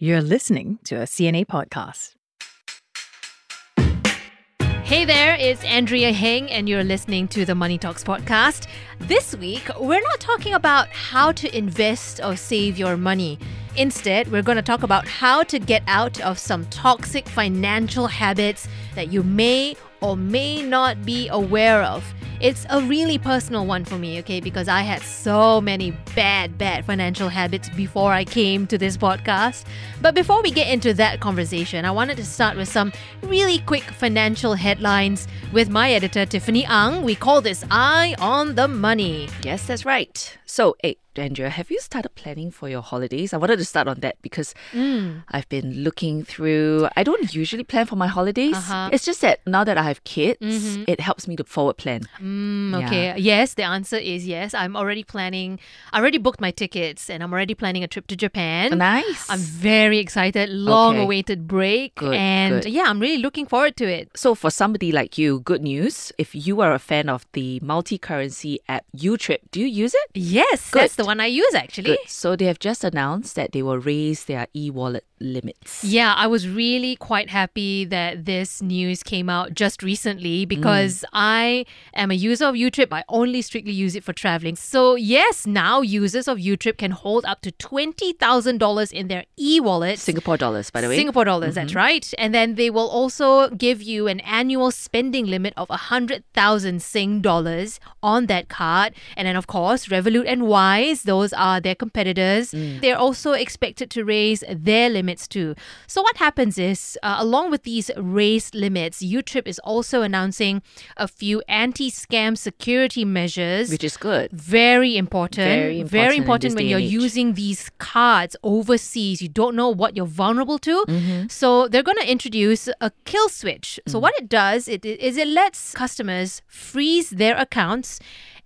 You're listening to a CNA podcast. Hey there, it's Andrea Heng and you're listening to the Money Talks podcast. This week, we're not talking about how to invest or save your money. Instead, we're going to talk about how to get out of some toxic financial habits that you may or may not be aware of. It's a really personal one for me, okay, because I had so many bad financial habits before I came to this podcast. But before we get into that conversation, I wanted to start with some really quick financial headlines with my editor, Tiffany Ang. We call this Eye on the Money. Yes, that's right. So, Andrea, have you started planning for your holidays? I wanted to start on that because I've been looking through. I don't usually plan for my holidays. It's just that now that I have kids, it helps me to forward plan. Okay. Yes, the answer is yes. I'm already planning. I already booked my tickets and I'm already planning a trip to Japan. Nice. I'm very excited. Long-awaited break. Good. Yeah, I'm really looking forward to it. So for somebody like you, good news. If you are a fan of the multi-currency app U-Trip, do you use it? Yes, that's the one I use actually. Good. So they have just announced that they will raise their e-wallet limits. Yeah, I was really quite happy that this news came out just recently because I am a user of U-Trip. I only strictly use it for traveling. So yes, now users of U-Trip can hold up to $20,000 in their e-wallet. Singapore dollars, by the way. Singapore dollars, that's right. And then they will also give you an annual spending limit of 100,000 Sing dollars on that card. And then of course, Revolut and Wise, those are their competitors. They're also expected to raise their limits too. So what happens is, along with these raised limits, U-Trip is also announcing a few anti-scam security measures. Which is good. Very important. Very important when you're using these cards overseas. You don't know what you're vulnerable to. So they're going to introduce a kill switch. So what it does is it lets customers freeze their accounts.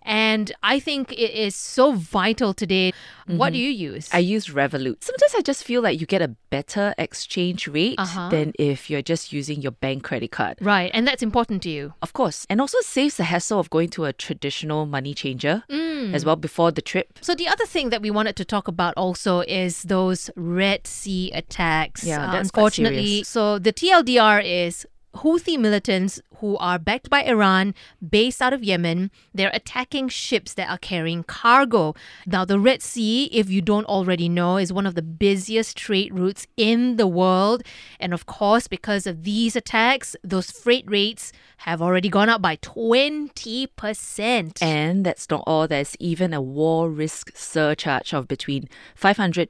And I think it is so vital today. What do you use? I use Revolut. Sometimes I just feel like you get a better exchange rate than if you're just using your bank credit card. Right, and that's important to you. Of course. And also saves the hassle of going to a traditional money changer as well before the trip. So the other thing that we wanted to talk about also is those Red Sea attacks. Yeah, that's unfortunately, serious. So the TLDR is Houthi militants who are backed by Iran, based out of Yemen. They're attacking ships that are carrying cargo. Now, the Red Sea, if you don't already know, is one of the busiest trade routes in the world. And of course, because of these attacks, those freight rates have already gone up by 20%. And that's not all. There's even a war risk surcharge of between $500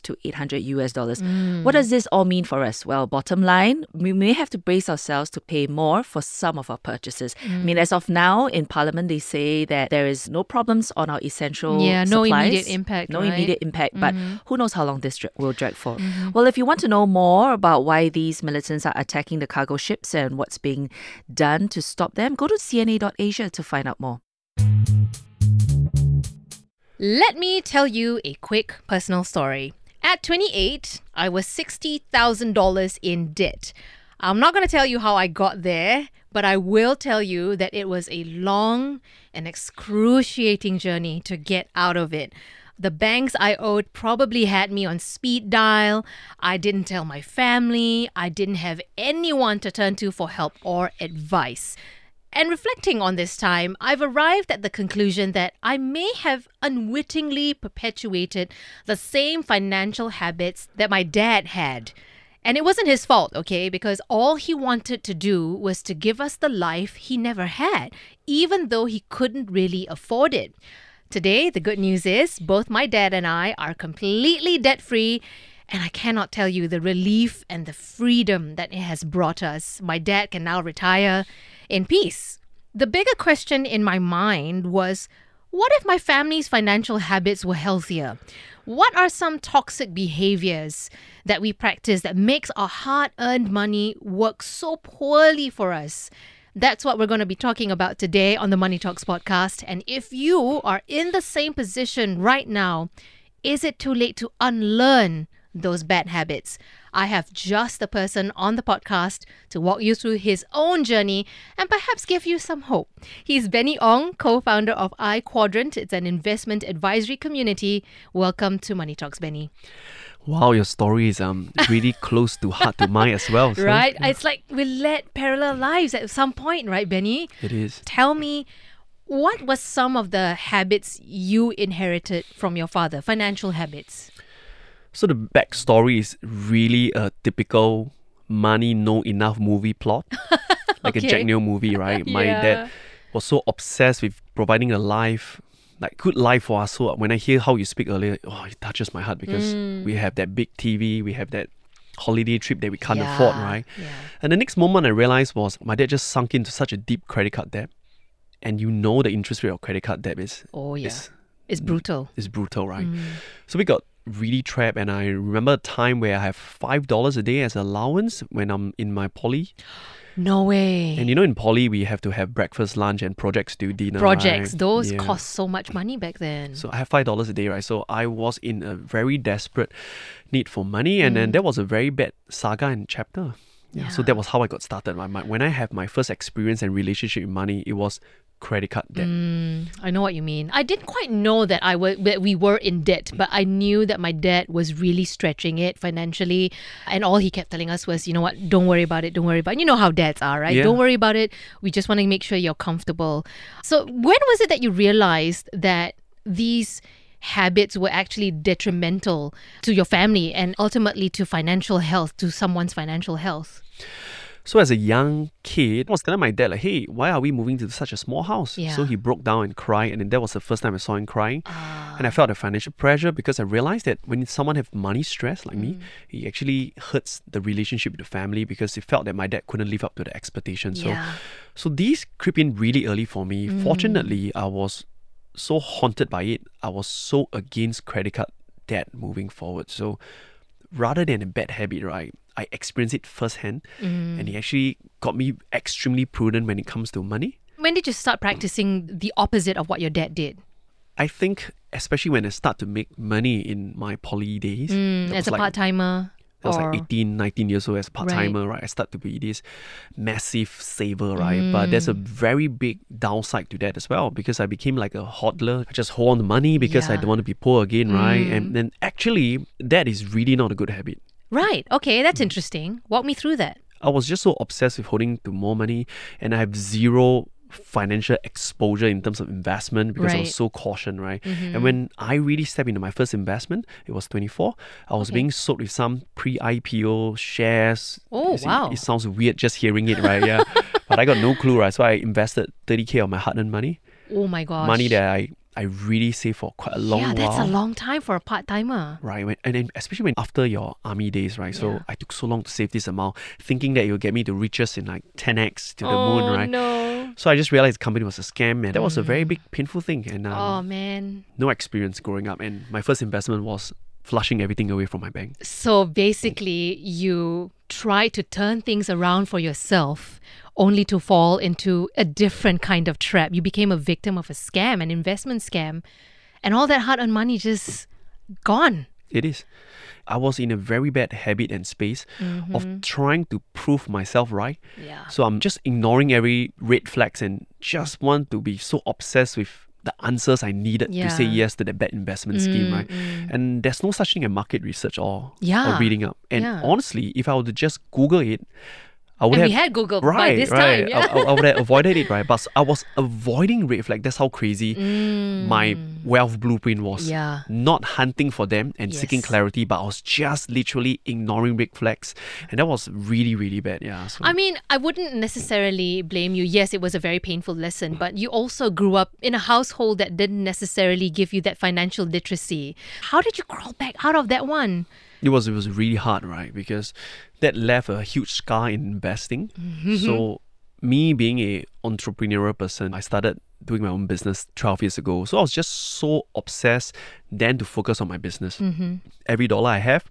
to $800. What does this all mean for us? Well, bottom line, we may have to brace ourselves to pay more for some of our purchases. I mean, as of now, in Parliament, they say that there is no problems on our essential supplies. No immediate impact, but who knows how long this will drag for. Well, if you want to know more about why these militants are attacking the cargo ships and what's being done to stop them, go to cna.asia to find out more. Let me tell you a quick personal story. At 28, I was $60,000 in debt. I'm not going to tell you how I got there, but I will tell you that it was a long and excruciating journey to get out of it. The banks I owed probably had me on speed dial. I didn't tell my family. I didn't have anyone to turn to for help or advice. And reflecting on this time, I've arrived at the conclusion that I may have unwittingly perpetuated the same financial habits that my dad had. And it wasn't his fault, okay? Because all he wanted to do was to give us the life he never had, even though he couldn't really afford it. Today, the good news is both my dad and I are completely debt-free, and I cannot tell you the relief and the freedom that it has brought us. My dad can now retire in peace. The bigger question in my mind was, what if my family's financial habits were healthier? What are some toxic behaviors that we practice that makes our hard-earned money work so poorly for us? That's what we're going to be talking about today on the Money Talks podcast. And if you are in the same position right now, is it too late to unlearn those bad habits? I have just the person on the podcast to walk you through his own journey and perhaps give you some hope. He's Benny Ong, co-founder of iQuadrant. It's an investment advisory community. Welcome to Money Talks, Benny. Wow, your story is really close to heart to mine as well. So, right? Yeah. It's like we led parallel lives at some point, right, Benny? It is. Tell me, what was some of the habits you inherited from your father, financial habits? So the backstory is really a typical money no enough movie plot. Like okay. A Jack Neo movie, right? My dad was so obsessed with providing a life, like good life for us. So when I hear how you speak earlier, oh, it touches my heart because we have that big TV, we have that holiday trip that we can't afford, right? Yeah. And the next moment I realized was my dad just sunk into such a deep credit card debt. And you know the interest rate of credit card debt is... Oh, yeah. It's brutal. It's brutal, right? So we got really trapped, and I remember a time where I have $5 a day as allowance when I'm in my poly. No way. And you know, in poly, we have to have breakfast, lunch, and projects till dinner. Projects, right? Those cost so much money back then. So I have $5 a day, right? So I was in a very desperate need for money, and then that was a very bad saga and chapter. Yeah. So that was how I got started. When I have my first experience and relationship with money, it was credit card debt. I know what you mean. I didn't quite know that we were in debt, but I knew that my dad was really stretching it financially, and all he kept telling us was, you know what, don't worry about it, don't worry about it. You know how dads are, right? Don't worry about it. We just want to make sure you're comfortable. So when was it that you realized that these habits were actually detrimental to your family and ultimately to financial health, to someone's financial health? So as a young kid, I was telling my dad, like, hey, why are we moving to such a small house? So he broke down and cried, and then that was the first time I saw him crying. And I felt the financial pressure because I realized that when someone has money stress like me, it actually hurts the relationship with the family because it felt that my dad couldn't live up to the expectations. So these creep in really early for me. Fortunately, I was so haunted by it. I was so against credit card debt moving forward. So rather than a bad habit, right, I experienced it firsthand, and it actually got me extremely prudent when it comes to money. When did you start practicing the opposite of what your dad did? I think especially when I start to make money in my poly days. As a part-timer? I was like 18, 19 years old as part-timer, right? I start to be this massive saver, right? But there's a very big downside to that as well because I became like a hodler. I just hold on to money because I don't want to be poor again, right? And then actually, that is really not a good habit. Right. Okay, that's interesting. Walk me through that. I was just so obsessed with holding to more money, and I have zero financial exposure in terms of investment because I was so cautious, right? And when I really stepped into my first investment, it was 24. I was being sold with some pre-IPO shares. Oh, wow. It sounds weird just hearing it, right? Yeah. But I got no clue, right? So I invested 30K of my hard-earned money. Oh my gosh. Money that I really saved for quite a long while. Yeah, that's a long time for a part-timer. Right, and then especially when after your army days, right? So I took so long to save this amount, thinking that it would get me to riches in like 10x to the moon, right? No. So I just realized the company was a scam, and that was a very big, painful thing. And oh, man. No experience growing up, and my first investment was flushing everything away from my bank. So basically, you try to turn things around for yourself only to fall into a different kind of trap. You became a victim of a scam, an investment scam, and all that hard-earned money just gone. It is. I was in a very bad habit and space of trying to prove myself right. Yeah. So I'm just ignoring every red flags and just want to be so obsessed with the answers I needed to say yes to the bad investment scheme, right? And there's no such thing as market research or reading up. And honestly, if I were to just Google it, I would have... we had Google by this time. Yeah. I would have avoided it, right? But I was avoiding red flag. That's how crazy my wealth blueprint was. Yeah. Not hunting for them and seeking clarity, but I was just literally ignoring red flags. And that was really, really bad. Yeah. So, I mean, I wouldn't necessarily blame you. Yes, it was a very painful lesson, but you also grew up in a household that didn't necessarily give you that financial literacy. How did you crawl back out of that one? It was really hard, right? Because that left a huge scar in investing. So me being an entrepreneurial person, I started doing my own business 12 years ago. So I was just so obsessed then to focus on my business. Every dollar I have,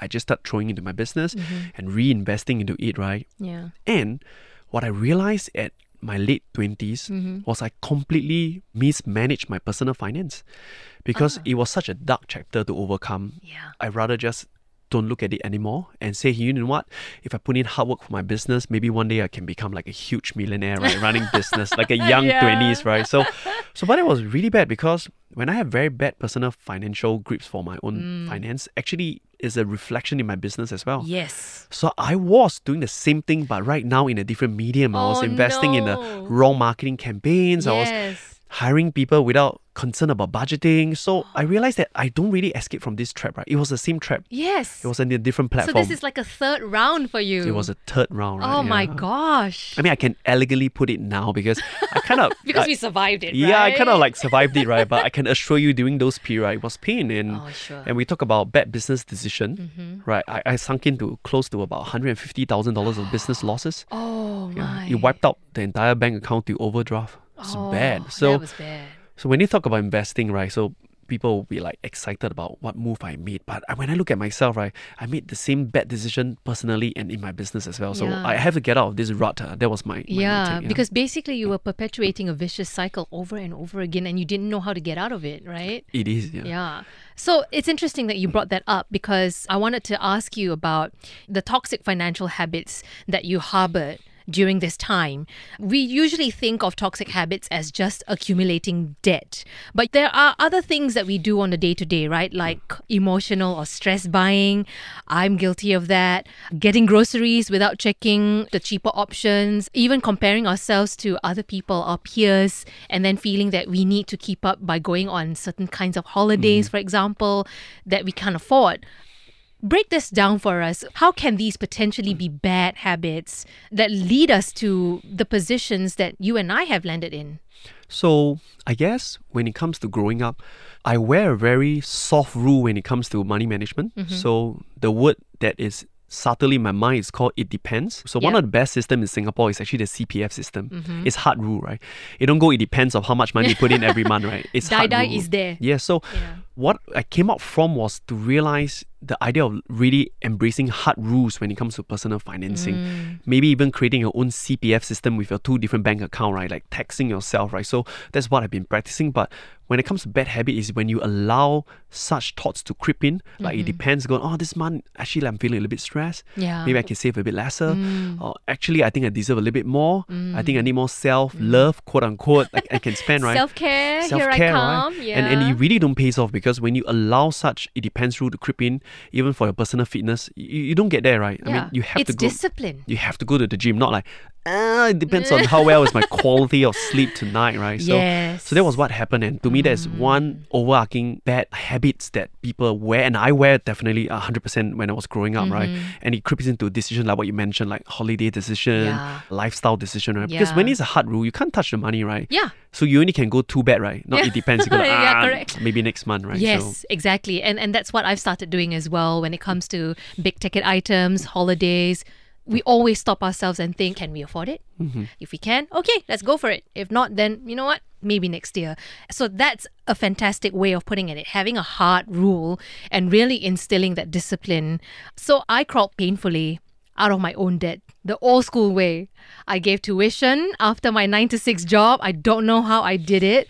I just start throwing into my business and reinvesting into it, right? Yeah. And what I realized at my late 20s was I completely mismanaged my personal finance because it was such a dark chapter to overcome. I rather just don't look at it anymore and say, hey, you know what, if I put in hard work for my business, maybe one day I can become like a huge millionaire, right? Running business like a young 20s, right? So but it was really bad because when I have very bad personal financial grips for my own finance, actually is a reflection in my business as well. Yes. So I was doing the same thing, but right now in a different medium. I was investing in the wrong marketing campaigns. Yes. I was hiring people without concern about budgeting. So I realized that I don't really escape from this trap, right? It was the same trap. Yes. It was in a different platform. So this is like a third round for you. It was a third round, right? Oh my gosh. I mean, I can elegantly put it now because I kind of... because we survived it, right? Yeah, I kind of like survived it, right? But I can assure you during those periods, it was pain. And, and we talk about bad business decision, right? I sunk into close to about $150,000 of business losses. Oh my. It wiped out the entire bank account to overdraft. It's bad. So, that was bad. So when you talk about investing, right, so people will be like excited about what move I made. But when I look at myself, right, I made the same bad decision personally and in my business as well. So I have to get out of this rut. That was my take, because basically you were perpetuating a vicious cycle over and over again and you didn't know how to get out of it, right? It is, yeah. So it's interesting that you brought that up because I wanted to ask you about the toxic financial habits that you harbored during this time. We usually think of toxic habits as just accumulating debt. But there are other things that we do on the day-to-day, right? Like emotional or stress buying. I'm guilty of that. Getting groceries without checking the cheaper options. Even comparing ourselves to other people, our peers, and then feeling that we need to keep up by going on certain kinds of holidays, for example, that we can't afford. Break this down for us. How can these potentially be bad habits that lead us to the positions that you and I have landed in? So I guess when it comes to growing up, I wear a very soft rule when it comes to money management. So the word that is subtly in my mind is called it depends. So one of the best systems in Singapore is actually the CPF system. It's hard rule, right? It don't go, it depends on how much money you put in every month, right? It's hard rule. Is there. Yeah, so what I came out from was to realize the idea of really embracing hard rules when it comes to personal financing. Maybe even creating your own CPF system with your two different bank accounts, right? Like taxing yourself, right? So that's what I've been practicing. But when it comes to bad habit is when you allow such thoughts to creep in, like it depends, going, oh, this month, actually I'm feeling a little bit stressed. Maybe I can save a bit lesser. Or actually, I think I deserve a little bit more. I think I need more self-love, quote-unquote, I can spend, right? Self-care, here I come. Right? Yeah. And it really don't pays off because when you allow such it depends rule to creep in, even for your personal fitness, you don't get there, right? I mean, you have to go. It's discipline. You have to go to the gym, not like, it depends on how well is my quality of sleep tonight, right? So, so that was what happened. And to me, that's one overarching bad habits that people wear. And I wear definitely 100% when I was growing up, right? And it creeps into a decision like what you mentioned, like holiday decision, lifestyle decision, right? Because when it's a hard rule, you can't touch the money, right? So you only can go too bad, right? Not it depends. You go like, maybe next month, right? Yes, so, exactly. And that's what I've started doing as well when it comes to big ticket items, holidays. We always stop ourselves and think, can we afford it? If we can, okay, let's go for it. If not, then you know what? Maybe next year. So that's a fantastic way of putting it, having a hard rule and really instilling that discipline. So I crawled painfully out of my own debt, the old school way. I gave tuition after my 9-to-6 job. I don't know how I did it.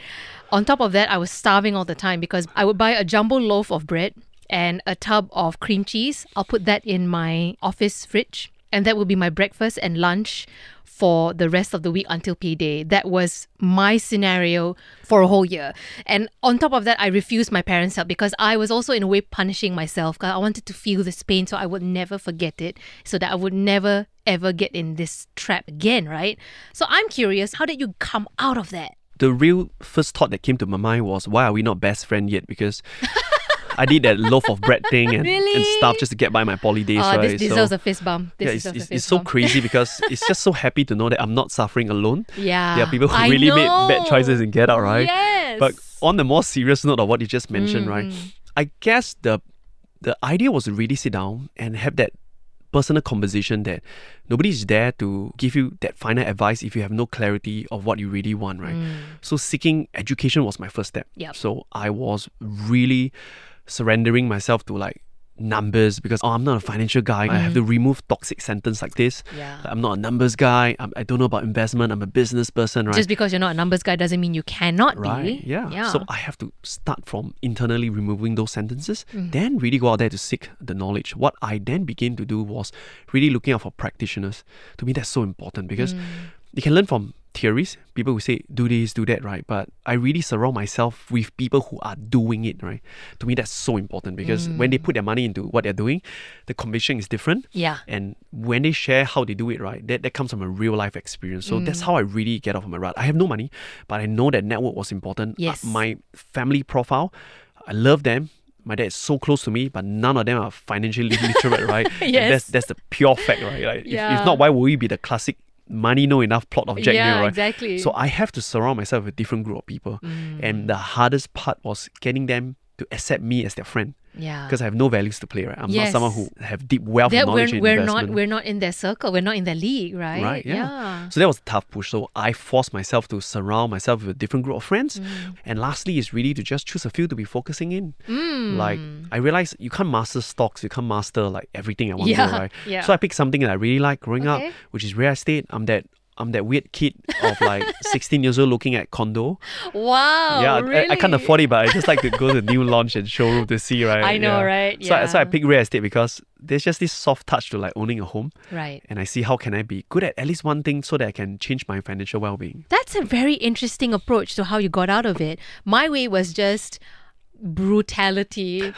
On top of that, I was starving all the time because I would buy a jumbo loaf of bread and a tub of cream cheese. I'll put that in my office fridge. And that would be my breakfast and lunch for the rest of the week until payday. That was my scenario for a whole year. And on top of that, I refused my parents' help because I was also in a way punishing myself. I wanted to feel this pain so I would never forget it, so that I would never, ever get in this trap again, right? So I'm curious, how did you come out of that? The real first thought that came to my mind was, why are we not best friends yet? Because... I did that loaf of bread thing and stuff just to get by my poly days. Right? This deserves a fist bump. It's so crazy because it's just so happy to know that I'm not suffering alone. There are people who really made bad choices and get out, right? But on the more serious note of what you just mentioned, right? I guess the idea was to really sit down and have that personal conversation that nobody's there to give you that final advice if you have no clarity of what you really want, right? So seeking education was my first step. So I was really surrendering myself to like numbers because I'm not a financial guy. I have to remove toxic sentence like this. I'm not a numbers guy. I don't know about investment. I'm a business person, right? Just because you're not a numbers guy doesn't mean you cannot be. So I have to start from internally removing those sentences, then really go out there to seek the knowledge. What I then began to do was really looking out for practitioners. To me, that's so important because you can learn from theories, people who say do this, do that, right? But I really surround myself with people who are doing it, right? To me, that's so important, because when they put their money into what they're doing, the conviction is different. Yeah. And when they share how they do it, right, that comes from a real life experience. So that's how I really get off of my rut. I have no money, but I know that network was important. Yes. My family profile, I love them. My dad is so close to me, but none of them are financially literate, right? Yes. That's the pure fact, right? Like, yeah. if not, why would we be the classic money no enough plot of Jack Neo, right? Exactly. So I have to surround myself with a different group of people. And the hardest part was getting them to accept me as their friend. Yeah. Because I have no values to play, right? I'm not someone who have deep wealth knowledge and investment. We're not in their circle. We're not in their league, right? Right, yeah. So that was a tough push. So I forced myself to surround myself with a different group of friends. And lastly is really to just choose a few to be focusing in. Like, I realized you can't master stocks. You can't master like everything I want to do, right? Yeah. So I picked something that I really like growing up, which is real estate. I'm that weird kid of like 16 years old looking at condo. Wow, yeah, really? I can't afford it, but I just like to go to new launch and showroom to see, right? I know, right? Yeah. So I picked real estate because there's just this soft touch to like owning a home. Right. And I see how can I be good at least one thing so that I can change my financial well-being. That's a very interesting approach to how you got out of it. My way was just brutality.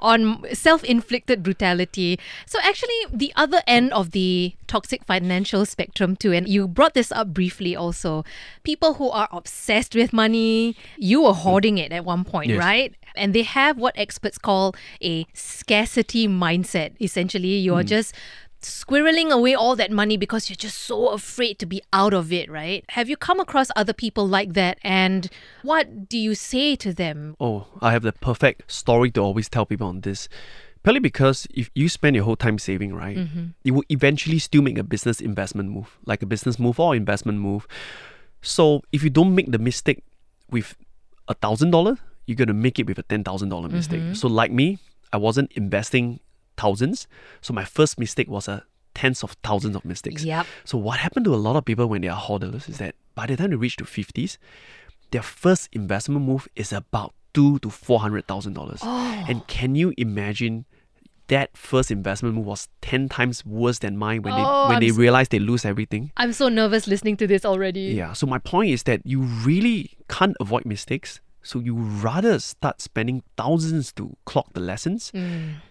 On self-inflicted brutality. So actually, the other end of the toxic financial spectrum too, and you brought this up briefly also, people who are obsessed with money, you were hoarding it at one point, right? And they have what experts call a scarcity mindset. Essentially, you are just squirreling away all that money because you're just so afraid to be out of it, right? Have you come across other people like that, and what do you say to them? Oh, I have the perfect story to always tell people on this. Probably because if you spend your whole time saving, right, you will eventually still make a business investment move, like a business move or investment move. So if you don't make the mistake with $1,000, you're going to make it with a $10,000 mistake. So like me, I wasn't investing thousands. So my first mistake was a tens of thousands of mistakes. So what happened to a lot of people when they are hoarders is that by the time they reach to 50s, their first investment move is about $200,000 to $400,000. And can you imagine that first investment move was 10 times worse than mine when they realized they lose everything? I'm so nervous listening to this already. Yeah. So my point is that you really can't avoid mistakes. So you rather start spending thousands to clock the lessons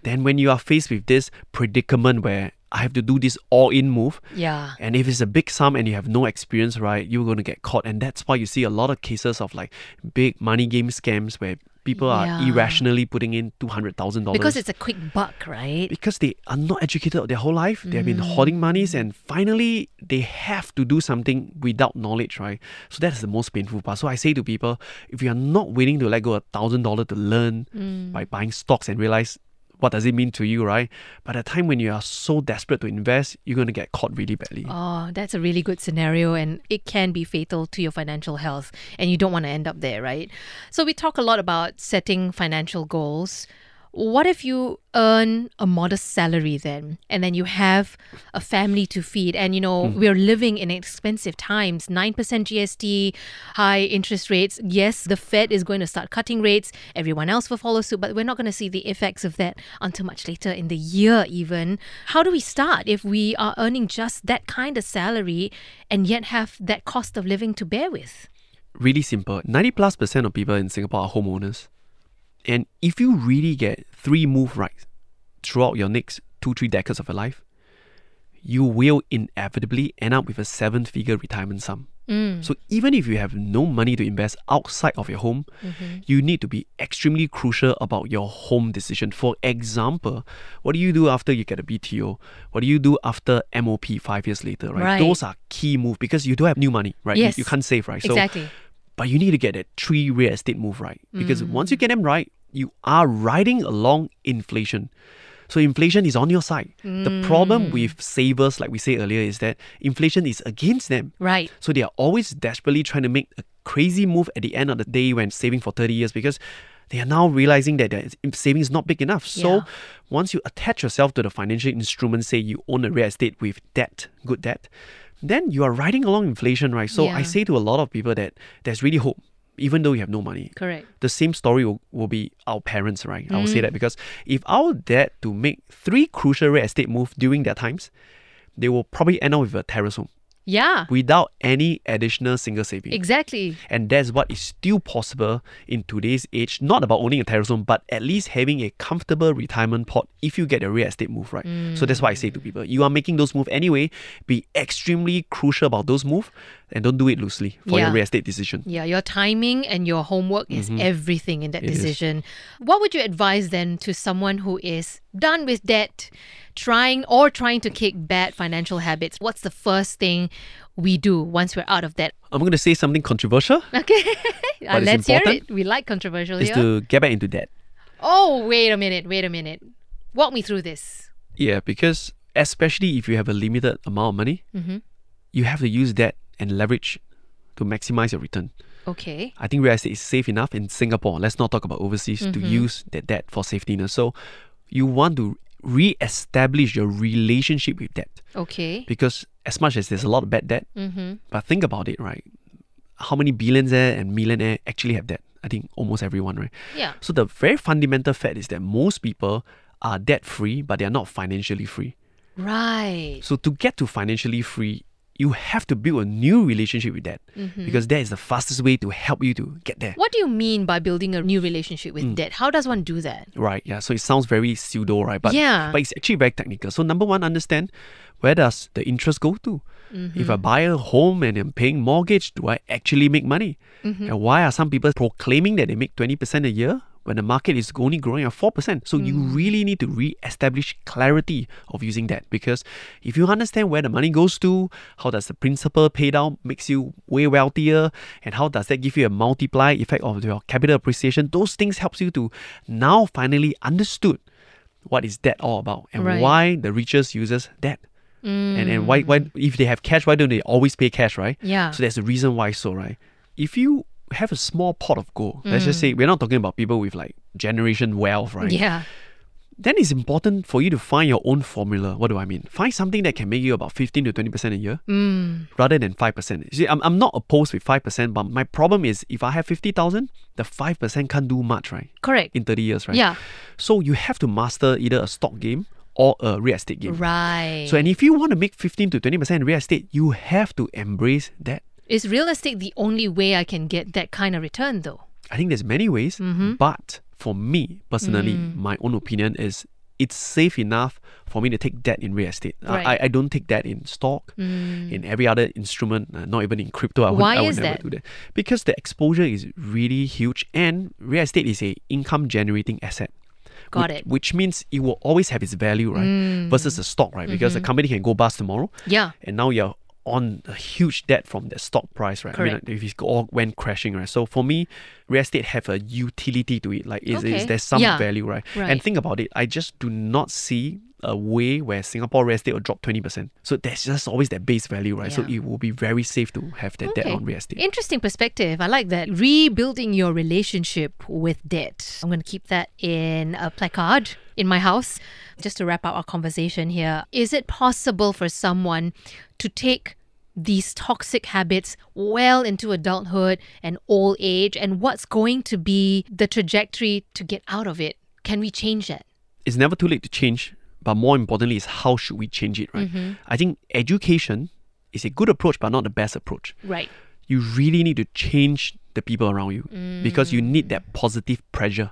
than when you are faced with this predicament where I have to do this all-in move. Yeah. And if it's a big sum and you have no experience, right, you're going to get caught. And that's why you see a lot of cases of like big money game scams where people are irrationally putting in $200,000. Because it's a quick buck, right? Because they are not educated their whole life. They have been hoarding monies, and finally they have to do something without knowledge, right? So that's the most painful part. So I say to people, if you are not willing to let go of $1,000 to learn by buying stocks and realize what does it mean to you, right? By the time when you are so desperate to invest, you're going to get caught really badly. Oh, that's a really good scenario, and it can be fatal to your financial health, and you don't want to end up there, right? So we talk a lot about setting financial goals. What if you earn a modest salary then, and then you have a family to feed, and you know, we're living in expensive times, 9% GST, high interest rates. Yes, the Fed is going to start cutting rates. Everyone else will follow suit, but we're not going to see the effects of that until much later in the year even. How do we start if we are earning just that kind of salary and yet have that cost of living to bear with? Really simple. 90+% of people in Singapore are homeowners. And if you really get three moves right throughout your next 2-3 decades of your life, you will inevitably end up with a 7-figure retirement sum. So even if you have no money to invest outside of your home, you need to be extremely crucial about your home decision. For example, what do you do after you get a BTO? What do you do after MOP 5 years later, right? Those are key moves because you don't have new money, right? Yes. You can't save, right? Exactly. But you need to get that 3 real estate move right. Because once you get them right, you are riding along inflation. So inflation is on your side. The problem with savers, like we said earlier, is that inflation is against them. Right. So they are always desperately trying to make a crazy move at the end of the day when saving for 30 years because they are now realizing that their savings is not big enough. So once you attach yourself to the financial instrument, say you own a real estate with debt, good debt, then you are riding along inflation, right? So I say to a lot of people that there's really hope, even though you have no money. Correct. The same story will be our parents, right? I will say that because if our dad to make 3 crucial real estate moves during their times, they will probably end up with a terrace home. Yeah. Without any additional single saving. Exactly. And that's what is still possible in today's age. Not about owning a terrace home, but at least having a comfortable retirement pot if you get a real estate move, right? Mm. So that's why I say to people, you are making those moves anyway. Be extremely crucial about those moves and don't do it loosely for your real estate decision. Yeah, your timing and your homework is everything in that decision. What would you advise then to someone who is done with debt, trying to kick bad financial habits? What's the first thing we do once we're out of debt? I'm going to say something controversial. Okay, let's hear it. We like controversial here. Is to get back into debt. Oh, wait a minute. Walk me through this. Yeah, because especially if you have a limited amount of money, you have to use debt and leverage to maximize your return. Okay. I think real estate is safe enough in Singapore. Let's not talk about overseas to use that debt for safety. So you want to re-establish your relationship with debt. Okay. Because as much as there's a lot of bad debt, but think about it, right? How many billionaires and millionaires actually have debt? I think almost everyone, right? Yeah. So the very fundamental fact is that most people are debt-free, but they are not financially free. Right. So to get to financially free, you have to build a new relationship with debt because that is the fastest way to help you to get there. What do you mean by building a new relationship with debt? How does one do that? Right, yeah. So it sounds very pseudo, right? But it's actually very technical. So number one, understand where does the interest go to? If I buy a home and I'm paying mortgage, do I actually make money? And why are some people proclaiming that they make 20% a year when the market is only growing at 4%? So you really need to re-establish clarity of using that, because if you understand where the money goes to, how does the principal pay down makes you way wealthier, and how does that give you a multiplier effect of your capital appreciation, those things helps you to now finally understood what is debt all about and why the richest uses debt. And why if they have cash, why don't they always pay cash, right? Yeah. So there's a reason why so, right? If you have a small pot of gold, let's just say, we're not talking about people with like generation wealth, right? Yeah. Then it's important for you to find your own formula. What do I mean? Find something that can make you about 15 to 20% a year rather than 5%. You see, I'm not opposed with 5%, but my problem is if I have 50,000, the 5% can't do much, right? Correct. In 30 years, right? Yeah. So you have to master either a stock game or a real estate game. Right. So, and if you want to make 15 to 20% in real estate, you have to embrace that. Is real estate the only way I can get that kind of return though? I think there's many ways, but for me personally, my own opinion is it's safe enough for me to take debt in real estate. Right. I don't take debt in stock, in every other instrument, not even in crypto. I would never do that. Because the exposure is really huge and real estate is an income generating asset. Got it. Which means it will always have its value, right? Versus the stock, right? Because the company can go bust tomorrow. Yeah. And now you're on a huge debt from the stock price, right? Correct. I mean, like, if it all went crashing, right? So for me, real estate have a utility to it. Like, is there some value, right? And think about it. I just do not see a way where Singapore real estate will drop 20%. So there's just always that base value, right? Yeah. So it will be very safe to have that debt on real estate. Interesting perspective. I like that. Rebuilding your relationship with debt. I'm going to keep that in a placard in my house. Just to wrap up our conversation here, is it possible for someone to take these toxic habits well into adulthood and old age? And what's going to be the trajectory to get out of it? Can we change that? It's never too late to change. But more importantly is how should we change it, right? I think education is a good approach, but not the best approach. Right. You really need to change the people around you because you need that positive pressure,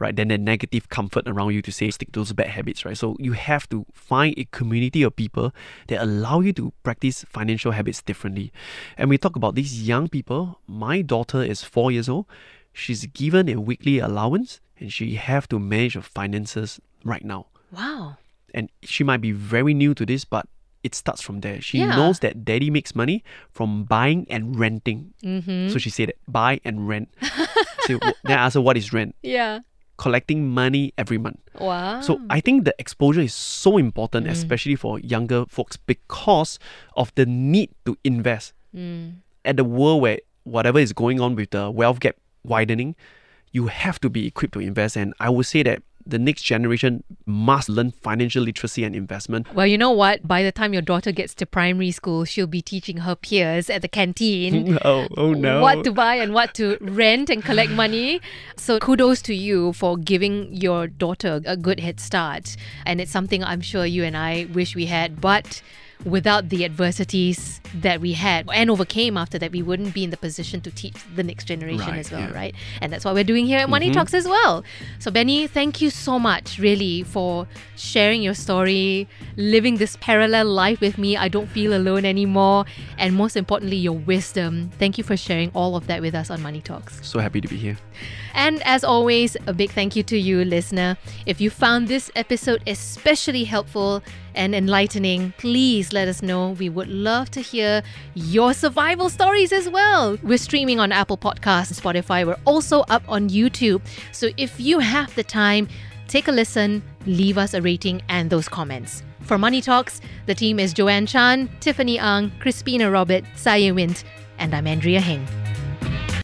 right? Then the negative comfort around you to say, stick to those bad habits, right? So you have to find a community of people that allow you to practice financial habits differently. And we talk about these young people. My daughter is 4 years old. She's given a weekly allowance and she have to manage her finances right now. Wow. And she might be very new to this, but it starts from there. She knows that daddy makes money from buying and renting. So she said, buy and rent. So then I asked her, what is rent? Yeah. Collecting money every month. Wow. So I think the exposure is so important, especially for younger folks, because of the need to invest. At the world where whatever is going on with the wealth gap widening, you have to be equipped to invest. And I would say that the next generation must learn financial literacy and investment. Well, you know what? By the time your daughter gets to primary school, she'll be teaching her peers at the canteen oh no, what to buy and what to rent and collect money. So kudos to you for giving your daughter a good head start. And it's something I'm sure you and I wish we had. But without the adversities that we had and overcame after that, we wouldn't be in the position to teach the next generation as well, right? And that's what we're doing here at Money Talks as well. So Benny, thank you so much really for sharing your story, living this parallel life with me. I don't feel alone anymore. And most importantly, your wisdom. Thank you for sharing all of that with us on Money Talks. So happy to be here. And as always, a big thank you to you, listener. If you found this episode especially helpful and enlightening, please let us know. We would love to hear your survival stories as well. We're streaming on Apple Podcasts, Spotify. We're also up on YouTube. So if you have the time, take a listen, leave us a rating and those comments. For Money Talks, the team is Joanne Chan, Tiffany Ang, Crispina Robert, Saya Wint, and I'm Andrea Heng.